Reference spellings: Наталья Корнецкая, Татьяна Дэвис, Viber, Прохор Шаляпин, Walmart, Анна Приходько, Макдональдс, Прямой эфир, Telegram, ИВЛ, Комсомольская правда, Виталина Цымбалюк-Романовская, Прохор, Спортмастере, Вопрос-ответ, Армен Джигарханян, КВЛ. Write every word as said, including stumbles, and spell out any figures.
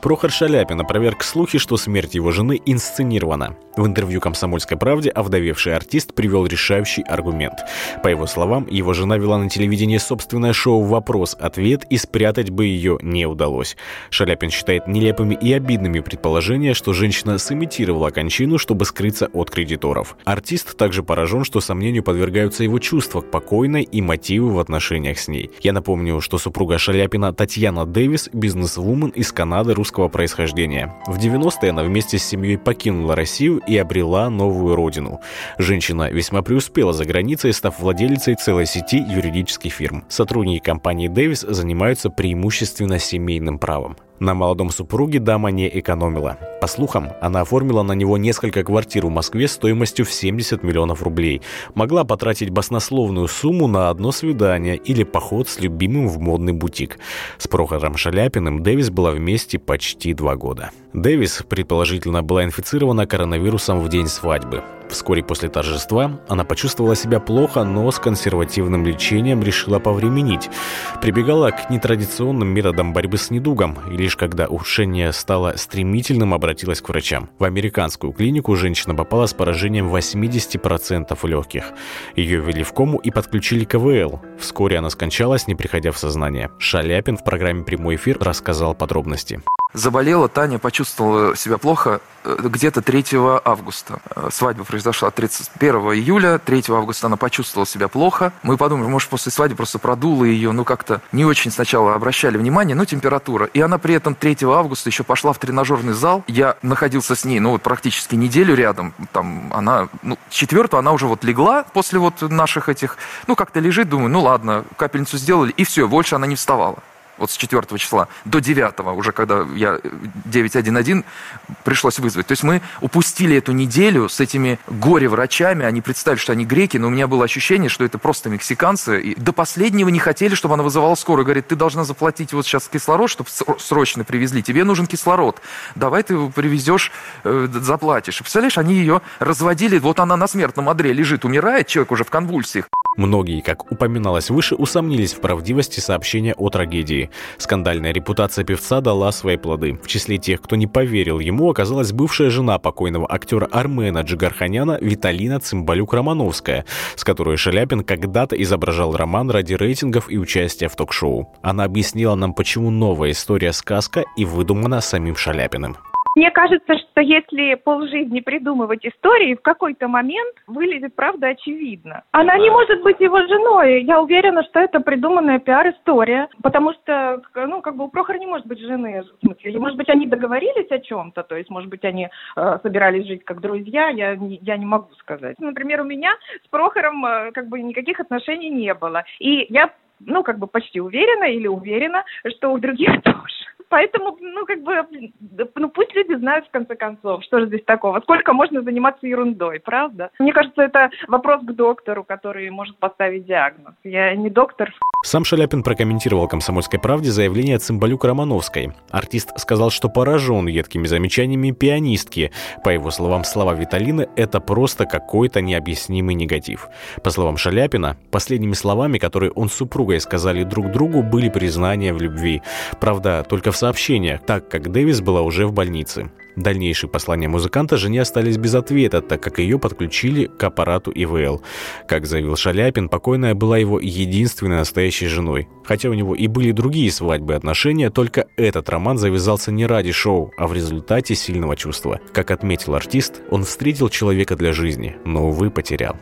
Прохор Шаляпин опроверг слухи, что смерть его жены инсценирована. В интервью «Комсомольской правде» овдовевший артист привел решающий аргумент. По его словам, его жена вела на телевидении собственное шоу «Вопрос-ответ», и спрятать бы ее не удалось. Шаляпин считает нелепыми и обидными предположения, что женщина сымитировала кончину, чтобы скрыться от кредиторов. Артист также поражен, что сомнению подвергаются его чувства к покойной и мотивы в отношениях с ней. Я напомню, что супруга Шаляпина Татьяна Дэвис – бизнесвумен из Канады, русского происхождения. В девяностые она вместе с семьей покинула Россию и обрела новую родину. Женщина весьма преуспела за границей, став владелицей целой сети юридических фирм. Сотрудники компании «Дэвис» занимаются преимущественно семейным правом. На молодом супруге дама не экономила. По слухам, она оформила на него несколько квартир в Москве стоимостью в семьдесят миллионов рублей. Могла потратить баснословную сумму на одно свидание или поход с любимым в модный бутик. С Прохором Шаляпиным Дэвис была вместе почти два года. Дэвис, предположительно, была инфицирована коронавирусом в день свадьбы. Вскоре после торжества она почувствовала себя плохо, но с консервативным лечением решила повременить. Прибегала к нетрадиционным методам борьбы с недугом, и лишь когда ухудшение стало стремительным, обратилась к врачам. В американскую клинику женщина попала с поражением восемьдесят процентов легких. Ее ввели в кому и подключили ка вэ эл. Вскоре она скончалась, не приходя в сознание. Шаляпин в программе «Прямой эфир» рассказал подробности. Заболела Таня, почувствовала себя плохо где-то третьего августа. Свадьба произошла тридцать первого июля, третьего августа она почувствовала себя плохо. Мы подумали, может, после свадьбы просто продуло ее, ну как-то не очень сначала обращали внимание, но температура. И она при этом третьего августа еще пошла в тренажерный зал. Я находился с ней, ну вот практически неделю рядом. Там она, ну, четвертого она уже вот легла после вот наших этих, ну как-то лежит, думаю, ну ладно, капельницу сделали, и все, больше она не вставала. Вот с четвертого числа до девятого, уже когда я девять один один, пришлось вызвать. То есть мы упустили эту неделю с этими горе-врачами. Они представили, что они греки, но у меня было ощущение, что это просто мексиканцы. И до последнего не хотели, чтобы она вызывала скорую. Говорит, ты должна заплатить вот сейчас кислород, чтобы срочно привезли. Тебе нужен кислород. Давай ты его привезешь, заплатишь. И представляешь, они ее разводили. Вот она на смертном одре лежит, умирает, человек уже в конвульсиях. Многие, как упоминалось выше, усомнились в правдивости сообщения о трагедии. Скандальная репутация певца дала свои плоды. В числе тех, кто не поверил ему, оказалась бывшая жена покойного актера Армена Джигарханяна Виталина Цымбалюк-Романовская, с которой Шаляпин когда-то изображал роман ради рейтингов и участия в ток-шоу. Она объяснила нам, почему новая история сказка и выдумана самим Шаляпиным. Мне кажется, что если полжизни придумывать истории, в какой-то момент вылезет правда очевидно. Она не может быть его женой. Я уверена, что это придуманная пиар-история, потому что, ну, как бы у Прохора не может быть жены, в смысле. Или, может быть, они договорились о чем-то, то есть, может быть, они э, собирались жить как друзья, я не, я не могу сказать. Например, у меня с Прохором э, как бы никаких отношений не было. И я, ну, как бы почти уверена или уверена, что у других тоже. Поэтому, ну, как бы, ну, пусть люди знают, в конце концов, что же здесь такого. Сколько можно заниматься ерундой, правда? Мне кажется, это вопрос к доктору, который может поставить диагноз. Я не доктор. Сам Шаляпин прокомментировал «Комсомольской правде» заявление Цымбалюк-Романовской. Артист сказал, что поражен едкими замечаниями пианистки. По его словам, слова Виталины – это просто какой-то необъяснимый негатив. По словам Шаляпина, последними словами, которые он с супругой сказали друг другу, были признания в любви. Правда, только в сообщениях, так как Дэвис была уже в больнице. Дальнейшие послания музыканта жене остались без ответа, так как ее подключили к аппарату и вэ эл. Как заявил Шаляпин, покойная была его единственной настоящей женой. Хотя у него и были другие свадьбы и отношения, только этот роман завязался не ради шоу, а в результате сильного чувства. Как отметил артист, он встретил человека для жизни, но, увы, потерял.